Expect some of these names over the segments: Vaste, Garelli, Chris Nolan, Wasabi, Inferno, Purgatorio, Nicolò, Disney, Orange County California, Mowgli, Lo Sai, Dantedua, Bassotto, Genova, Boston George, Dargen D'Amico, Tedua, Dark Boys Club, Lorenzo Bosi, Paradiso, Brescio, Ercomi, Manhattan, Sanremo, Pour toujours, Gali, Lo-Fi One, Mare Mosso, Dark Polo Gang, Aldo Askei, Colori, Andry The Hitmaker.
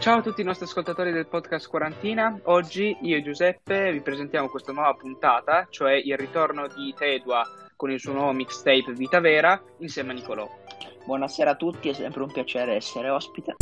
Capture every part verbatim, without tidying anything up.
Ciao a tutti i nostri ascoltatori del podcast Quarantina. Oggi io e Giuseppe vi presentiamo questa nuova puntata, cioè il ritorno di Tedua con il suo nuovo mixtape Vita Vera insieme a Nicolò. Buonasera a tutti, è sempre un piacere essere ospite.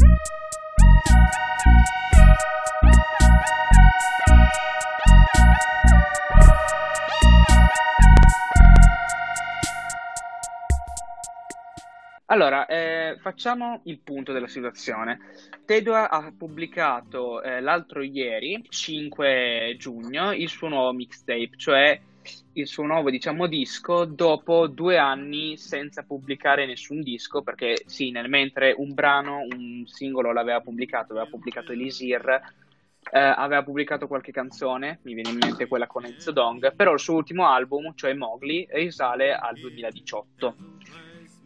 Allora, eh, facciamo il punto della situazione. Tedua ha pubblicato eh, l'altro ieri, cinque giugno, il suo nuovo mixtape, cioè il suo nuovo, diciamo, disco dopo due anni senza pubblicare nessun disco, perché sì, nel mentre un brano, un singolo l'aveva pubblicato, aveva pubblicato Elisir, eh, aveva pubblicato qualche canzone, mi viene in mente quella con Enzo Dong, però il suo ultimo album, cioè Mowgli, risale al duemiladiciotto.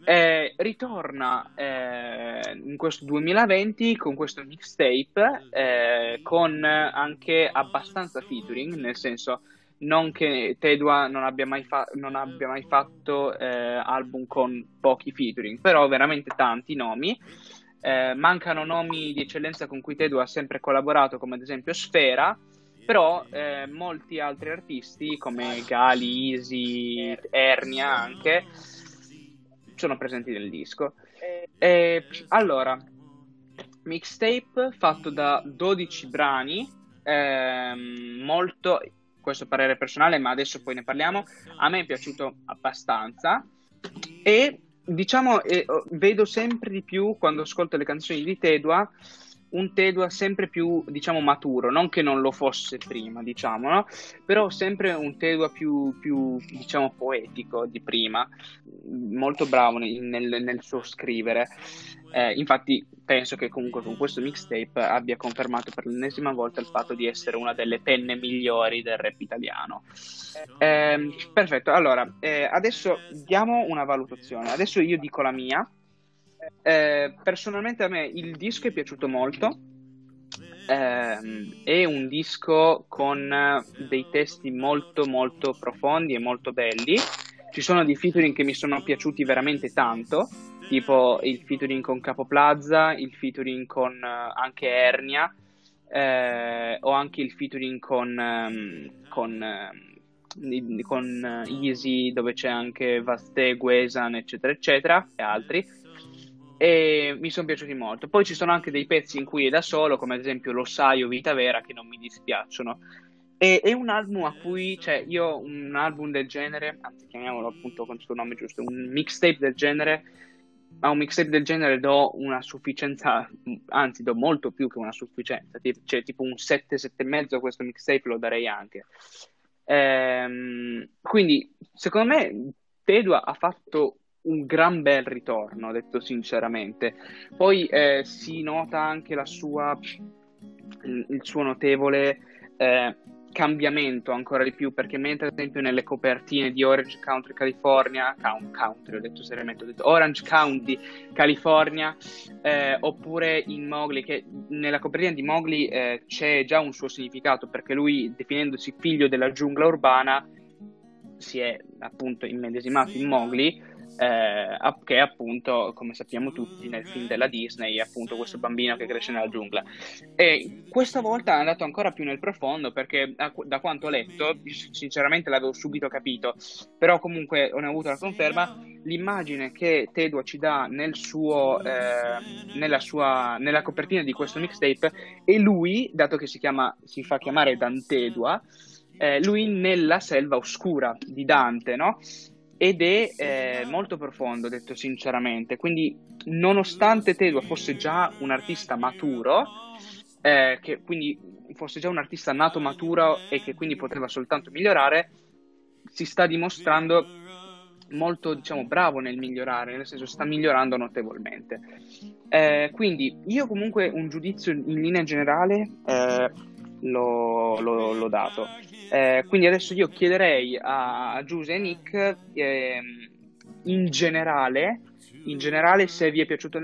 Eh, ritorna eh, in questo duemilaventi con questo mixtape eh, con anche abbastanza featuring, nel senso non che Tedua non abbia mai, fa- non abbia mai fatto eh, album con pochi featuring, però veramente tanti nomi. Eh, mancano nomi di eccellenza con cui Tedua ha sempre collaborato, come ad esempio Sfera, però eh, molti altri artisti come Gali, Easy, Ernia anche sono presenti nel disco. E, allora, mixtape fatto da dodici brani, ehm, molto, questo parere personale, ma adesso poi ne parliamo, a me è piaciuto abbastanza e diciamo eh, vedo sempre di più, quando ascolto le canzoni di Tedua, un Tedua sempre più, diciamo, maturo, non che non lo fosse prima, diciamo, no? Però sempre un Tedua più, più diciamo, poetico di prima, molto bravo nel, nel suo scrivere. Eh, infatti penso che comunque con questo mixtape abbia confermato per l'ennesima volta il fatto di essere una delle penne migliori del rap italiano. Eh, perfetto, allora, eh, adesso diamo una valutazione, adesso io dico la mia. Eh, personalmente a me il disco è piaciuto molto, eh, è un disco con dei testi molto molto profondi e molto belli. Ci sono dei featuring che mi sono piaciuti veramente tanto, tipo il featuring con Capo Plaza, il featuring con anche Ernia, eh, o anche il featuring con con con Easy, dove c'è anche Vaste, Guesan, eccetera eccetera e altri, e mi sono piaciuti molto. Poi ci sono anche dei pezzi in cui è da solo, come ad esempio Lo Sai o Vita Vera, che non mi dispiacciono. E, è un album a cui, cioè, io un album del genere, anzi chiamiamolo appunto con il suo nome giusto, un mixtape del genere, a un mixtape del genere do una sufficienza, anzi do molto più che una sufficienza, cioè tipo un sette, sette e mezzo a questo mixtape lo darei anche. Ehm, quindi secondo me Tedua ha fatto un gran bel ritorno, detto sinceramente. Poi eh, si nota anche la sua, il suo notevole eh, cambiamento ancora di più, perché mentre ad esempio nelle copertine di Orange County California Count, Country, ho detto seriamente, ho detto Orange County California, eh, oppure in Mowgli, che nella copertina di Mowgli eh, c'è già un suo significato, perché lui, definendosi figlio della giungla urbana, si è appunto immedesimato in Mowgli, Eh, che appunto, come sappiamo tutti, nel film della Disney è appunto questo bambino che cresce nella giungla. E questa volta è andato ancora più nel profondo, perché da quanto ho letto, sinceramente l'avevo subito capito, però comunque ne ho avuto la conferma, l'immagine che Tedua ci dà nel suo, eh, nella, sua, nella copertina di questo mixtape, e lui, dato che si, chiama, si fa chiamare Dantedua, eh, lui nella Selva Oscura di Dante, no? Ed è eh, molto profondo, detto sinceramente. Quindi, nonostante Tedua fosse già un artista maturo, eh, che quindi fosse già un artista nato maturo e che quindi poteva soltanto migliorare, si sta dimostrando molto, diciamo, bravo nel migliorare, nel senso sta migliorando notevolmente. Eh, quindi io comunque un giudizio in linea generale eh, L'ho, l'ho, l'ho dato. Eh, quindi adesso io chiederei a, a Giuse e Nick eh, in generale in generale se vi è piaciuto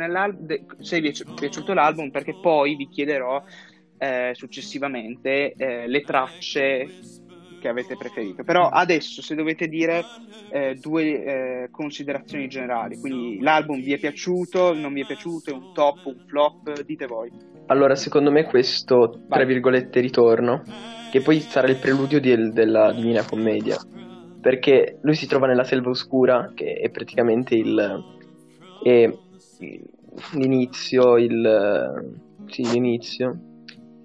se vi è piaciuto l'album, perché poi vi chiederò eh, successivamente eh, le tracce che avete preferito. Però adesso, se dovete dire eh, due eh, considerazioni generali, quindi l'album vi è piaciuto, non vi è piaciuto, è un top, un flop, dite voi. Allora, secondo me questo, tra virgolette, ritorno, che poi sarà il preludio di, della Divina Commedia, perché lui si trova nella Selva Oscura, che è praticamente il è l'inizio il sì, l'inizio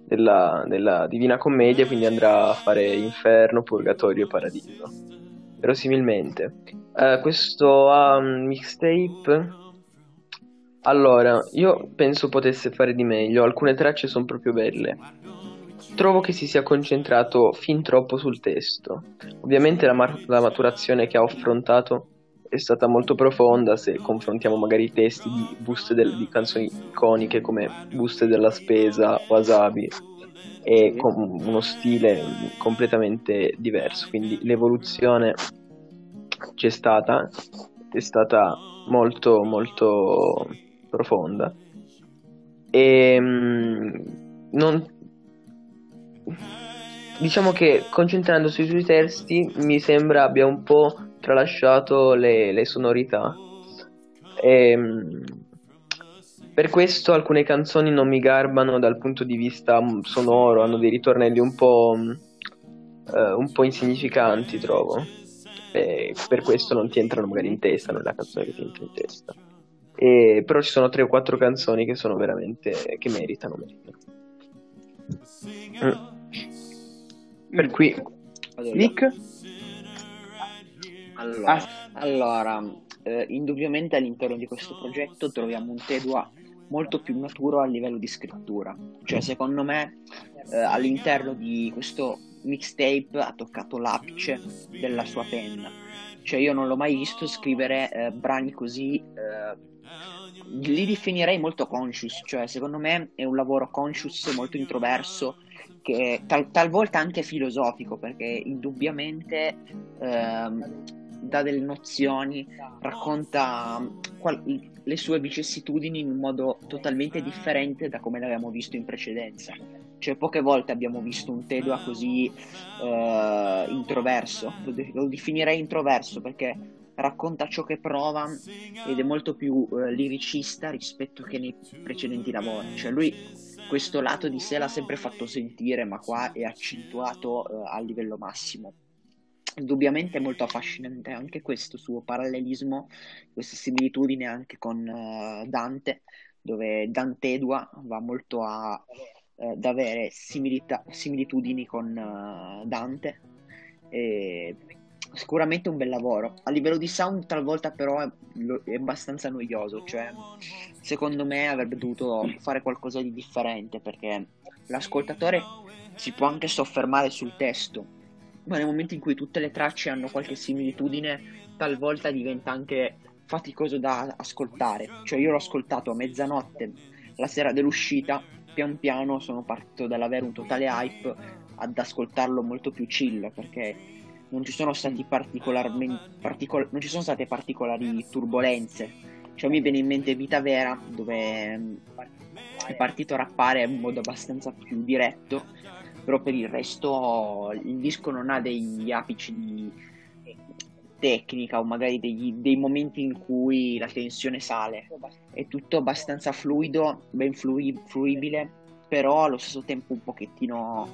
della, della Divina Commedia, quindi andrà a fare inferno, purgatorio e paradiso, verosimilmente. Uh, questo um, mixtape, allora, io penso potesse fare di meglio, alcune tracce sono proprio belle. Trovo che si sia concentrato fin troppo sul testo. Ovviamente la, mar- la maturazione che ha affrontato è stata molto profonda, se confrontiamo magari i testi di buste del- di canzoni iconiche come Buste della Spesa, Wasabi, e con uno stile completamente diverso, quindi l'evoluzione c'è stata, è stata molto molto profonda, e non diciamo che concentrandosi sui testi mi sembra abbia un po' tralasciato le, le sonorità, e per questo alcune canzoni non mi garbano dal punto di vista sonoro, hanno dei ritornelli un po' eh, un po' insignificanti, trovo, e per questo non ti entrano magari in testa, non è la canzone che ti entra in testa, e però ci sono tre o quattro canzoni che sono veramente che meritano, meritano. Mm. Per cui allora. Nick? Allora, ah. allora eh, indubbiamente all'interno di questo progetto troviamo un Tedua molto più maturo a livello di scrittura, cioè secondo me eh, all'interno di questo mixtape ha toccato l'apice della sua penna, cioè io non l'ho mai visto scrivere eh, brani così eh, li definirei molto conscious, cioè secondo me è un lavoro conscious, molto introverso, che tal- talvolta anche filosofico, perché indubbiamente eh, dà delle nozioni, racconta qual- le sue vicissitudini in un modo totalmente differente da come l'avevamo visto in precedenza. Cioè poche volte abbiamo visto un Tedua così eh, introverso, lo, de- lo definirei introverso perché racconta ciò che prova ed è molto più eh, liricista rispetto che nei precedenti lavori. Cioè lui questo lato di sé l'ha sempre fatto sentire, ma qua è accentuato eh, a livello massimo. Indubbiamente è molto affascinante anche questo suo parallelismo, questa similitudine anche con eh, Dante, dove Dantedua va molto a... da avere similita- similitudini con uh, Dante, e sicuramente un bel lavoro. A livello di sound talvolta però è, lo- è abbastanza noioso, cioè secondo me avrebbe dovuto fare qualcosa di differente, perché l'ascoltatore si può anche soffermare sul testo, ma nel momento in cui tutte le tracce hanno qualche similitudine talvolta diventa anche faticoso da ascoltare. Cioè io l'ho ascoltato a mezzanotte la sera dell'uscita, pian piano sono partito dall'avere un totale hype ad ascoltarlo molto più chill, perché non ci sono stati particolarmente particol- non ci sono state particolari turbolenze. Cioè mi viene in mente Vita Vera, dove è partito a rappare in modo abbastanza più diretto, però per il resto il disco non ha degli apici di tecnica o magari degli, dei momenti in cui la tensione sale. È tutto abbastanza fluido, ben flu- fluibile, però allo stesso tempo un pochettino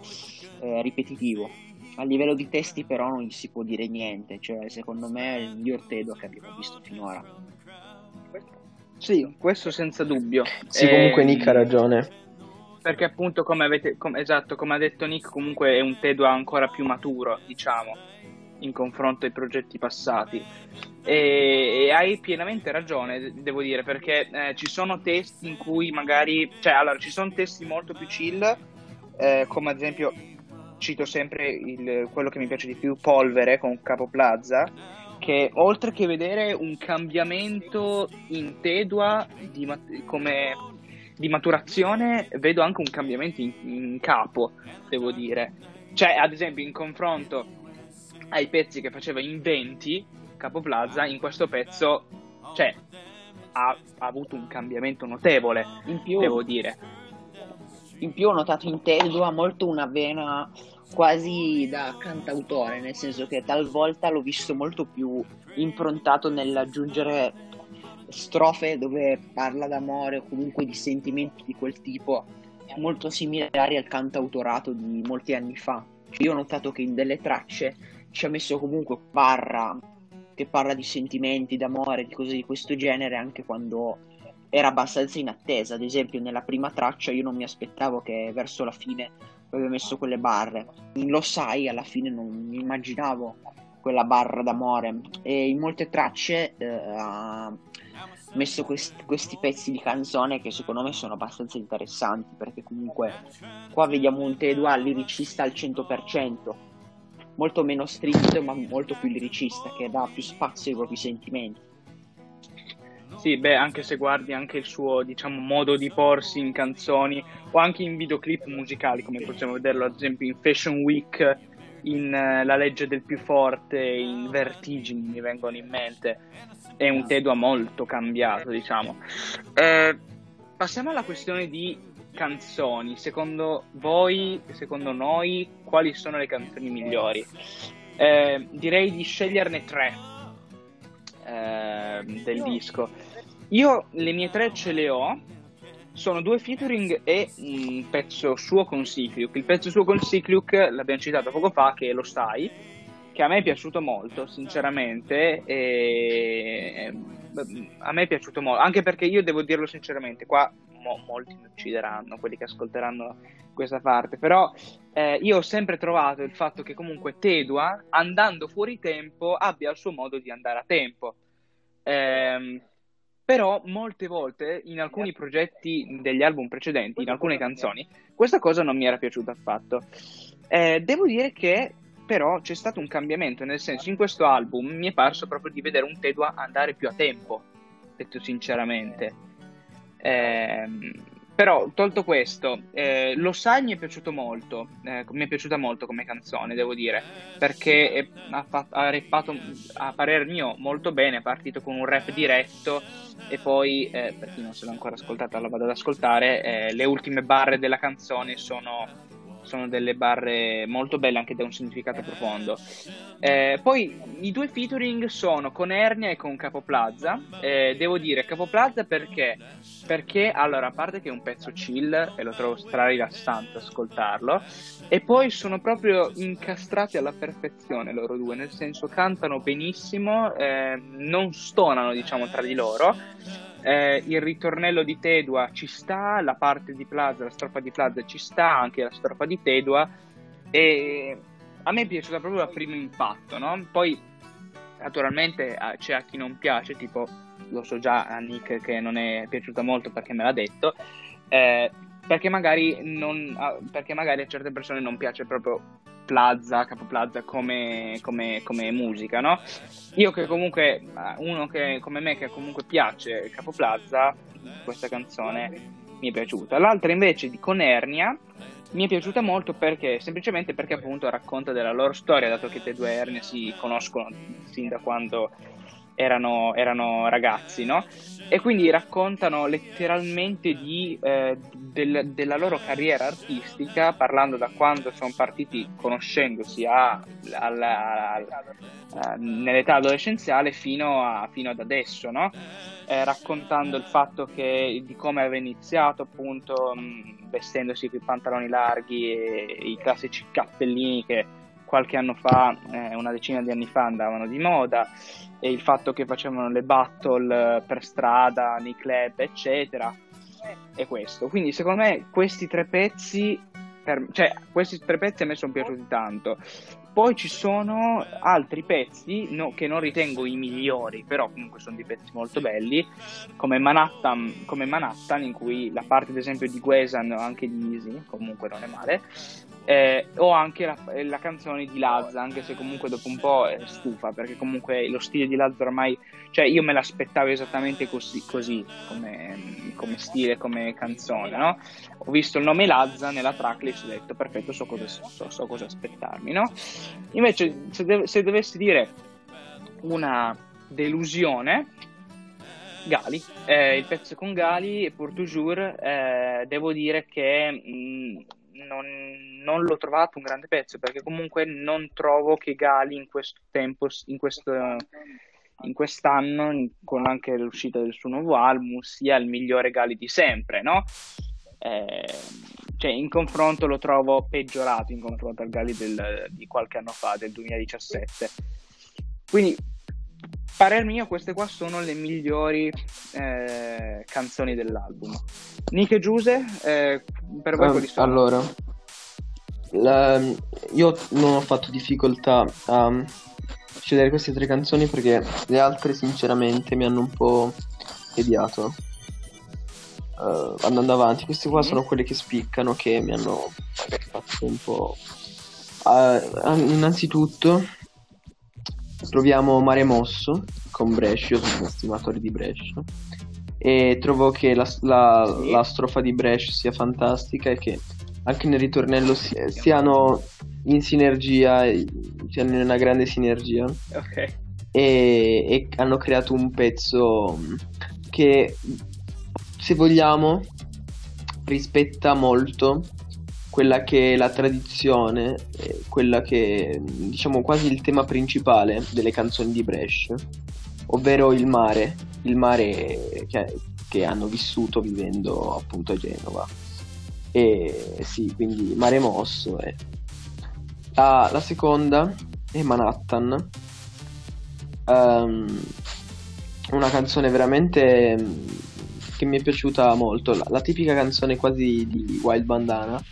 eh, ripetitivo. A livello di testi però non gli si può dire niente, cioè secondo me è il miglior Tedua che abbiamo visto finora. Sì, questo senza dubbio. Sì, e... comunque Nick ha ragione, perché appunto come avete com- esatto, come ha detto Nick, comunque è un Tedua ancora più maturo, diciamo, in confronto ai progetti passati, e, e hai pienamente ragione, devo dire, perché eh, ci sono testi in cui magari, cioè allora ci sono testi molto più chill, eh, come ad esempio cito sempre il, quello che mi piace di più, Polvere con Capo Plaza, che oltre che vedere un cambiamento in Tedua di mat- come di maturazione, vedo anche un cambiamento in, in capo, devo dire, cioè ad esempio in confronto ai pezzi che faceva in venti Capo Plaza, in questo pezzo cioè ha, ha avuto un cambiamento notevole in più, devo dire. In più ho notato in Tedua molto una vena quasi da cantautore, nel senso che talvolta l'ho visto molto più improntato nell'aggiungere strofe dove parla d'amore o comunque di sentimenti di quel tipo molto similari al cantautorato di molti anni fa. Io ho notato che in delle tracce ci ha messo comunque barra che parla di sentimenti, d'amore, di cose di questo genere, anche quando era abbastanza in attesa. Ad esempio nella prima traccia io non mi aspettavo che verso la fine aveva messo quelle barre. In Lo Sai alla fine non immaginavo quella barra d'amore, e in molte tracce eh, ha messo quest- questi pezzi di canzone che secondo me sono abbastanza interessanti, perché comunque qua vediamo un Tedua liricista al cento per cento, molto meno stretto ma molto più liricista, che dà più spazio ai propri sentimenti. Sì, beh, anche se guardi anche il suo, diciamo, modo di porsi in canzoni o anche in videoclip musicali, come possiamo vederlo ad esempio in Fashion Week, in uh, La legge del più forte, in Vertigini mi vengono in mente. È un Tedua molto cambiato, diciamo. Eh, passiamo alla questione di canzoni. Secondo voi, secondo noi, quali sono le canzoni migliori? Eh, direi di sceglierne tre eh, del disco. Io le mie tre ce le ho, sono due featuring e un pezzo suo con Sick Luke. Il pezzo suo con Sick Luke l'abbiamo citato poco fa, che è Lo Sai, che a me è piaciuto molto, sinceramente, e... a me è piaciuto molto, anche perché io devo dirlo sinceramente, qua mo- molti mi uccideranno quelli che ascolteranno questa parte, però eh, io ho sempre trovato il fatto che comunque Tedua, andando fuori tempo, abbia il suo modo di andare a tempo. Ehm... Però molte volte in alcuni progetti degli album precedenti, in alcune canzoni, questa cosa non mi era piaciuta affatto. Eh, devo dire che però c'è stato un cambiamento, nel senso in questo album mi è parso proprio di vedere un Tedua andare più a tempo, detto sinceramente. Eh, però tolto questo, eh, Lo Sai mi è piaciuto molto, eh, mi è piaciuta molto come canzone, devo dire, perché è, ha, fatto, ha rappato, a parer mio, molto bene, è partito con un rap diretto e poi, eh, per chi non se l'ha ancora ascoltata la vado ad ascoltare, eh, le ultime barre della canzone sono, sono delle barre molto belle, anche da un significato profondo. Eh, poi i due featuring sono con Ernia e con Capo Plaza. Eh, devo dire Capo Plaza perché? Perché allora, a parte che è un pezzo chill e lo trovo stra rilassante ascoltarlo, e poi sono proprio incastrati alla perfezione loro due, nel senso cantano benissimo, eh, non stonano, diciamo, tra di loro. Eh, il ritornello di Tedua ci sta, la parte di Plaza, la strofa di Plaza ci sta, anche la strofa di Tedua, e a me è piaciuta proprio al primo impatto, no? Poi naturalmente c'è a chi non piace, tipo lo so già a Nick che non è piaciuta molto perché me l'ha detto, eh, perché magari non, perché magari a certe persone non piace proprio Plaza, Capo Plaza come, come, come musica, no? Io che comunque, uno che come me che comunque piace Capo Plaza, questa canzone mi è piaciuta. L'altra invece di con Ernia mi è piaciuta molto perché, semplicemente perché appunto racconta della loro storia, dato che te due Ernia si conoscono sin da quando erano, erano ragazzi, no? E quindi raccontano letteralmente di, eh, del, della loro carriera artistica, parlando da quando sono partiti conoscendosi a, alla, alla, a, nell'età adolescenziale fino, a, fino ad adesso, no? Eh, raccontando il fatto che di come aveva iniziato, appunto, mh, vestendosi con i pantaloni larghi e i classici cappellini che qualche anno fa, eh, una decina di anni fa, andavano di moda, e il fatto che facevano le battle per strada, nei club, eccetera, e questo. Quindi secondo me questi tre pezzi, per... cioè questi tre pezzi a me sono piaciuti tanto. Poi ci sono altri pezzi, no, che non ritengo i migliori, però comunque sono dei pezzi molto belli, come Manhattan, come Manhattan in cui la parte ad esempio di Guesan, anche di Easy, comunque non è male, eh, o anche la, la canzone di Lazza, anche se comunque dopo un po' è stufa, perché comunque lo stile di Lazza ormai, cioè io me l'aspettavo esattamente così, così come, come stile, come canzone, no? Ho visto il nome Lazza nella tracklist e ho detto perfetto, so cosa, so, so cosa aspettarmi, no? Invece se, de- se dovessi dire una delusione, Gali, eh, il pezzo con Gali e Pour toujours, eh, devo dire che mh, non, non l'ho trovato un grande pezzo, perché comunque non trovo che Gali in questo tempo, in, questo, in quest'anno, con anche l'uscita del suo nuovo album, sia il migliore Gali di sempre, no? Eh, cioè in confronto lo trovo peggiorato in confronto al Gali del, di qualche anno fa, del duemiladiciassette. Quindi parer mio queste qua sono le migliori eh, canzoni dell'album. Nick e Giuse, eh, per voi um, quali sono? Allora, la, io non ho fatto difficoltà a scegliere queste tre canzoni perché le altre sinceramente mi hanno un po' tediato. Uh, andando avanti, queste qua mm-hmm. sono quelle che spiccano, che mi hanno fatto un po'. Uh, innanzitutto troviamo Mare Mosso con Brescio, sono un estimatore di Brescio, e trovo che la, la, sì. la strofa di Brescio sia fantastica e che anche nel ritornello si, siano in sinergia, siano in una grande sinergia, okay. e, e hanno creato un pezzo che, se vogliamo, rispetta molto quella che è la tradizione, quella che è, diciamo, quasi il tema principale delle canzoni di Brescia, ovvero il mare, il mare che, che hanno vissuto vivendo appunto a Genova. E sì, quindi Mare Mosso. Eh. La, la seconda è Manhattan, um, una canzone veramente che mi è piaciuta molto, la, la tipica canzone quasi di Wild Bandana,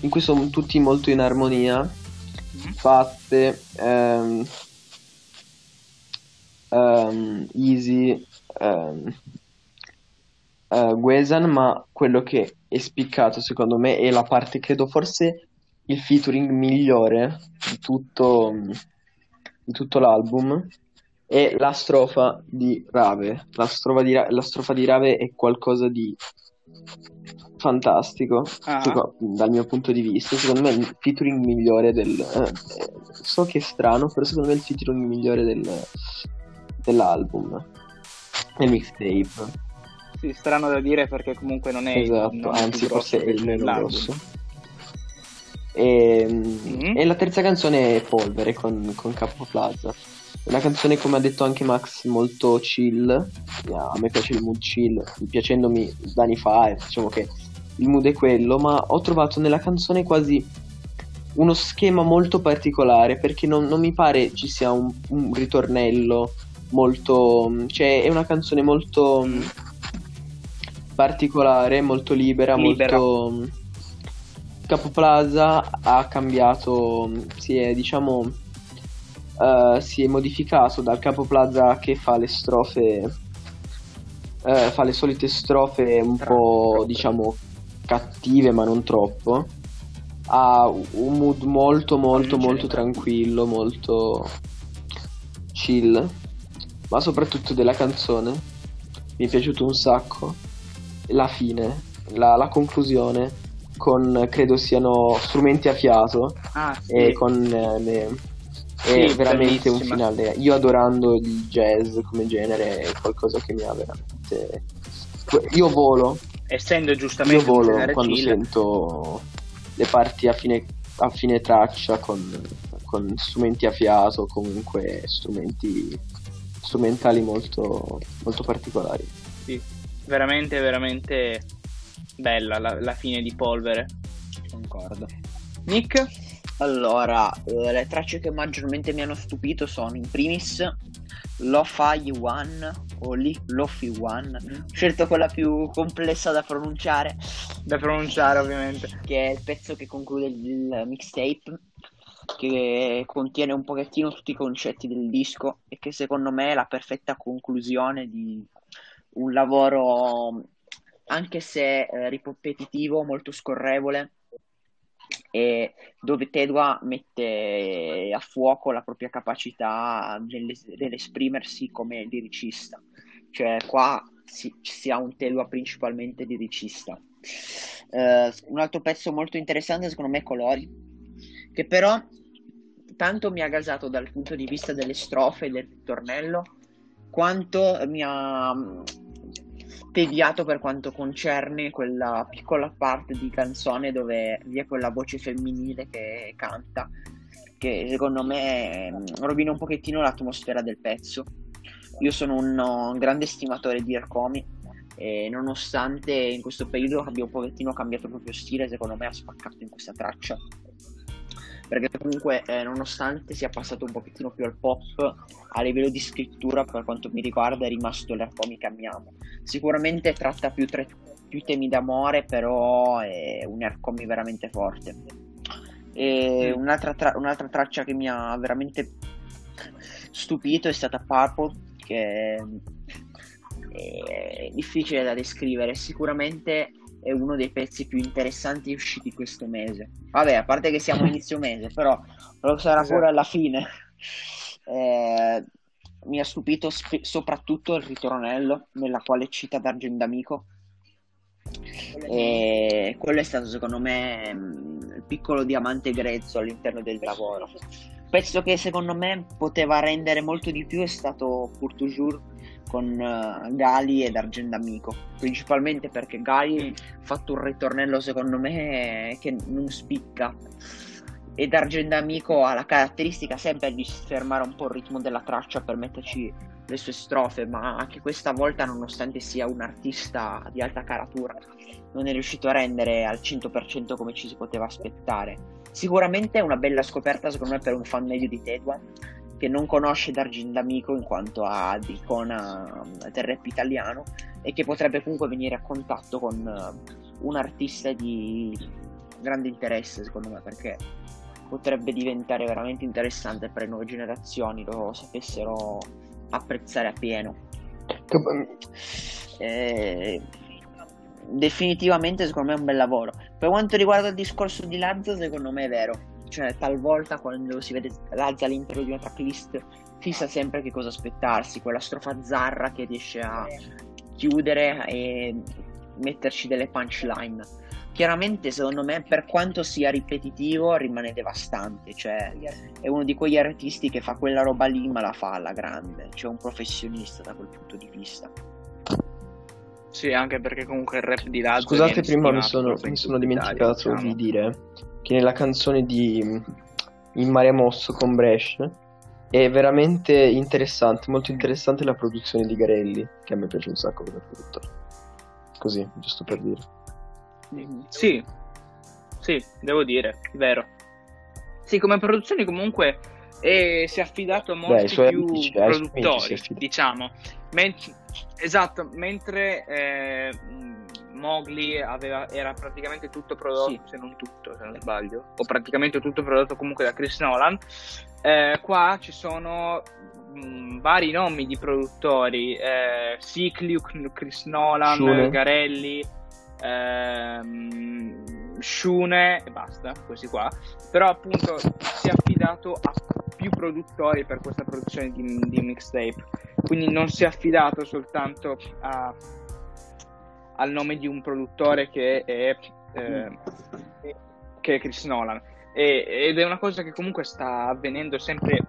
in cui sono tutti molto in armonia, fatte, um, um, Easy, um, uh, Guesan, ma quello che è spiccato secondo me è la parte, credo forse il featuring migliore di tutto, di tutto l'album, è la strofa di Rave. La strofa di, Ra- la strofa di Rave è qualcosa di fantastico, ah. tipo, dal mio punto di vista. Secondo me è il featuring migliore del... Eh, so che è strano, però secondo me è il featuring migliore del, dell'album, del mixtape. Sì, strano da dire perché comunque non è... Esatto, il, anzi forse è il meno grosso. E, mm. e la terza canzone è Polvere con, con Capo Plaza. Una canzone, come ha detto anche Max, molto chill. A me piace il mood chill, piacendomi da anni fa, e diciamo che il mood è quello, ma ho trovato nella canzone quasi uno schema molto particolare, perché non, non mi pare ci sia un, un ritornello molto... cioè è una canzone molto particolare, molto libera, libera. molto... Capo Plaza ha cambiato, si è diciamo... Uh, si è modificato dal Capo Plaza che fa le strofe, uh, fa le solite strofe un po' diciamo cattive ma non troppo, ha un mood molto molto molto tranquillo, molto chill, ma soprattutto della canzone mi è piaciuto un sacco la fine, la, la conclusione con, credo siano strumenti a fiato, ah, sì. e con eh, le... È sì, veramente bellissima. Un finale, io adorando il jazz come genere, è qualcosa che mi ha veramente... Io volo, essendo giustamente io volo quando Gile. Sento le parti a fine, a fine traccia con, con strumenti a fiato, comunque strumenti strumentali molto, molto particolari. Sì, veramente veramente bella la, la fine di Polvere. Concordo. Nick? Allora, le tracce che maggiormente mi hanno stupito sono in primis Lo-Fi One o lì Lo-Fi One, scelto quella più complessa da pronunciare, da pronunciare ovviamente, che è il pezzo che conclude il mixtape, che contiene un pochettino tutti i concetti del disco e che secondo me è la perfetta conclusione di un lavoro, anche se eh, ripetitivo, molto scorrevole, e dove Tedua mette a fuoco la propria capacità nell'esprimersi come liricista, cioè qua si, si ha un Tedua principalmente liricista. Uh, un altro pezzo molto interessante secondo me è Colori, che però tanto mi ha gasato dal punto di vista delle strofe e del ritornello quanto mi ha tediato per quanto concerne quella piccola parte di canzone dove vi è quella voce femminile che canta, che secondo me rovina un pochettino l'atmosfera del pezzo. Io sono un, un grande stimatore di Ercomi, e nonostante in questo periodo abbia un pochettino cambiato il proprio stile, secondo me ha spaccato in questa traccia, perché comunque eh, nonostante sia passato un pochettino più al pop, a livello di scrittura per quanto mi riguarda è rimasto l'Ercomi che amiamo. Sicuramente tratta più, tre, più temi d'amore, però è un Ercomi veramente forte. E un'altra, tra, un'altra traccia che mi ha veramente stupito è stata Purple, che è difficile da descrivere, sicuramente è uno dei pezzi più interessanti usciti questo mese. Vabbè, a parte che siamo inizio mese, però lo sarà esatto. Pure alla fine. Eh, mi ha stupito sp- soprattutto il ritornello nella quale cita Dargen D'Amico. E quello è stato secondo me il piccolo diamante grezzo all'interno del lavoro. Pezzo che secondo me poteva rendere molto di più è stato Pour toujours con uh, Gali e Dargen D'Amico, principalmente perché Gali ha fatto un ritornello secondo me che non spicca e Dargen D'Amico ha la caratteristica sempre di fermare un po' il ritmo della traccia per metterci le sue strofe, ma anche questa volta, nonostante sia un artista di alta caratura, non è riuscito a rendere al cento per cento come ci si poteva aspettare. Sicuramente è una bella scoperta secondo me per un fan medio di Tedua che non conosce Dargen D'Amico in quanto ad icona del rap italiano e che potrebbe comunque venire a contatto con un artista di grande interesse secondo me, perché potrebbe diventare veramente interessante per le nuove generazioni, lo sapessero apprezzare appieno. Eh, definitivamente secondo me è un bel lavoro. Per quanto riguarda il discorso di Lazza, secondo me è vero, cioè talvolta quando si vede Lazza all'interno di una tracklist si sa sempre che cosa aspettarsi, quella strofa zarra che riesce a chiudere e metterci delle punchline. Chiaramente secondo me, per quanto sia ripetitivo, rimane devastante, cioè è uno di quegli artisti che fa quella roba lì ma la fa alla grande, cioè un professionista da quel punto di vista. Sì, anche perché comunque il rap di Lazza... Scusate, prima mi sono, mi sono dimenticato Italia, diciamo. di dire che nella canzone di In Mare Mosso con Brescio è veramente interessante, molto interessante la produzione di Garelli, che a me piace un sacco come produttore. Così, giusto per dire. Sì, sì, devo dire, vero. Sì, come produzioni comunque eh, si è affidato a molti Beh, più amici, produttori, diciamo. Men- esatto, mentre eh, Mowgli aveva, era praticamente tutto prodotto, sì. se non tutto, se non sbaglio, o praticamente tutto prodotto comunque da Chris Nolan, eh, qua ci sono mh, vari nomi di produttori, eh, Sick Luke, Chris Nolan, Sure. Garelli... Ehm, Shune e basta, questi qua. Però appunto si è affidato a più produttori per questa produzione di, di mixtape, quindi non si è affidato soltanto a, al nome di un produttore che è eh, che è Chris Nolan, e, ed è una cosa che comunque sta avvenendo sempre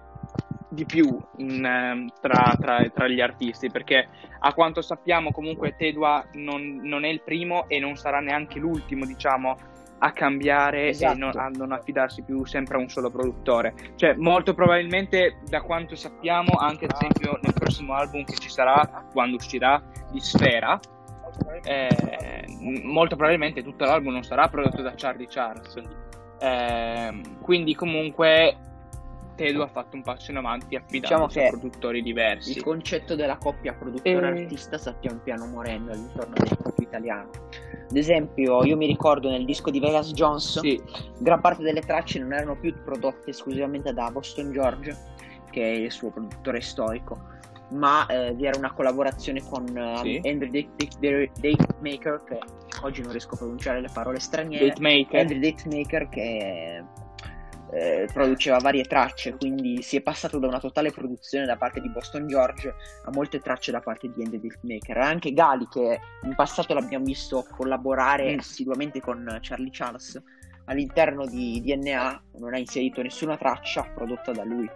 di più in, tra, tra, tra gli artisti, perché a quanto sappiamo comunque Tedua non, non è il primo e non sarà neanche l'ultimo, diciamo, a cambiare esatto. e non, a non affidarsi più sempre a un solo produttore, cioè molto probabilmente, da quanto sappiamo, anche ad esempio nel prossimo album che ci sarà quando uscirà di Sfera, eh, molto probabilmente tutto l'album non sarà prodotto da Charlie Charles, eh, quindi comunque Tedu ha fatto un passo in avanti affidandosi diciamo a produttori diversi. Il concetto della coppia produttore-artista e... sta pian piano morendo all'interno del pop italiano. Ad esempio, io mi ricordo nel disco di Vegas Jones, sì. gran parte delle tracce non erano più prodotte esclusivamente da Boston George, che è il suo produttore storico, ma eh, vi era una collaborazione con uh, sì. Andry The Hitmaker, che oggi non riesco a pronunciare le parole straniere, Andry The Hitmaker, che è... Eh, produceva varie tracce, quindi si è passato da una totale produzione da parte di Boston George a molte tracce da parte di Andry The Hitmaker. Anche Gali, che in passato l'abbiamo visto collaborare assiduamente con Charlie Charles, all'interno di D N A non ha inserito nessuna traccia prodotta da lui.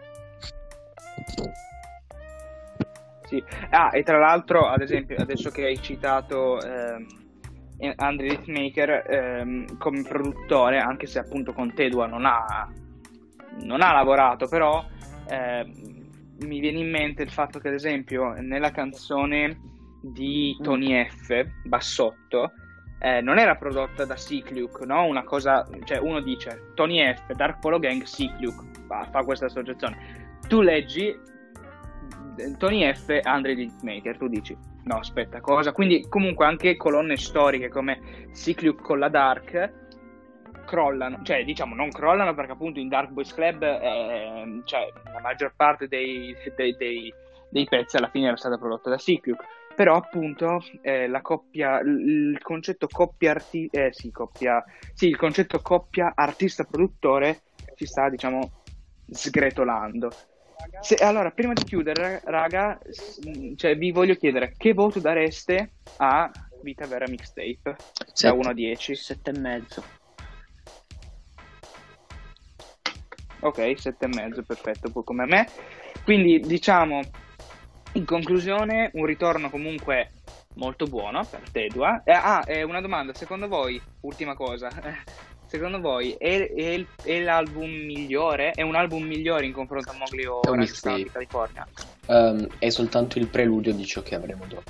Sì. Ah, e tra l'altro, ad esempio, adesso che hai citato ehm... Andry The Hitmaker ehm, come produttore, anche se appunto con Tedua non ha non ha lavorato, però ehm, mi viene in mente il fatto che ad esempio nella canzone di Tony F, bassotto, eh, non era prodotta da Sick Luke, no? Una cosa, cioè uno dice Tony F, Dark Polo Gang, Sick Luke, fa, fa questa associazione. Tu leggi Tony F, Andry The Hitmaker, tu dici no, aspetta, cosa? Quindi comunque anche colonne storiche come Sick Luke con la Dark crollano, cioè diciamo non crollano perché appunto in Dark Boys Club eh, cioè la maggior parte dei, dei, dei, dei pezzi alla fine era stata prodotta da Sick Luke, però appunto eh, la coppia, il concetto coppia arti- eh, sì, coppia, sì, il concetto coppia artista produttore si sta diciamo sgretolando. Se, allora, prima di chiudere, raga, cioè, vi voglio chiedere che voto dareste a Vita Vera Mixtape? Da uno a dieci? sette e mezzo. Ok, sette e mezzo, perfetto, poi come a me. Quindi, diciamo, in conclusione, un ritorno comunque molto buono per Tedua. Eh, ah, eh, una domanda, secondo voi, ultima cosa... Secondo voi è, è, è l'album migliore? È un album migliore in confronto a Mowgli o Orange County California? Um, è soltanto il preludio di ciò che avremo dopo.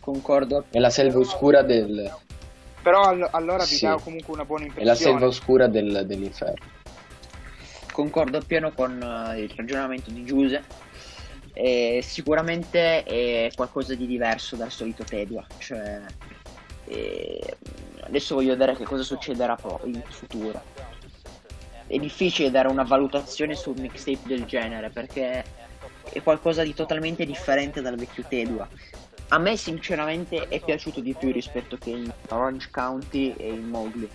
Concordo. È la selva oscura del... Però all- allora vi sì. dà comunque una buona impressione. È la selva oscura del, dell'inferno. Concordo appieno con uh, il ragionamento di Giuse. E sicuramente è qualcosa di diverso dal solito Tedua. Cioè... E adesso voglio vedere che cosa succederà poi in futuro. È difficile dare una valutazione su un mixtape del genere perché è qualcosa di totalmente differente dal vecchio Tedua. A me sinceramente è piaciuto di più rispetto che in Orange County e in Mowgli,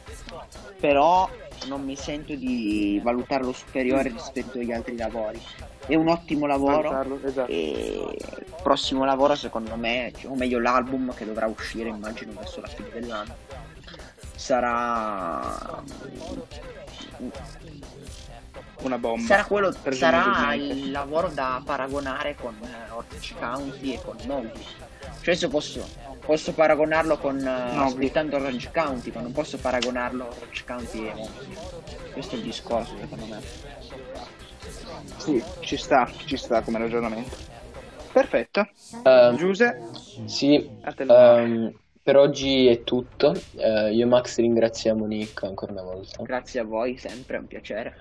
però non mi sento di valutarlo superiore rispetto agli altri lavori. È un ottimo lavoro, Antarlo, esatto. E il prossimo lavoro secondo me, o meglio l'album che dovrà uscire immagino verso la fine dell'anno, sarà una bomba, sarà, quello, sarà il lavoro da paragonare con Orange County e con Mowgli. Cioè se posso, posso paragonarlo con uh, soltanto Orange County, ma non posso paragonarlo Orange County e Mowgli. Questo è il discorso secondo me. Sì, ci sta, ci sta come ragionamento. Perfetto. Uh, Giuse? Sì, um, per oggi è tutto. Uh, io e Max ringraziamo Nick ancora una volta. Grazie a voi, sempre, è un piacere.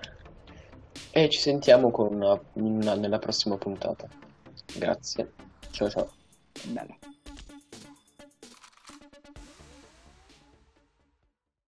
E ci sentiamo con una, una, nella prossima puntata. Grazie. Ciao ciao. Bella.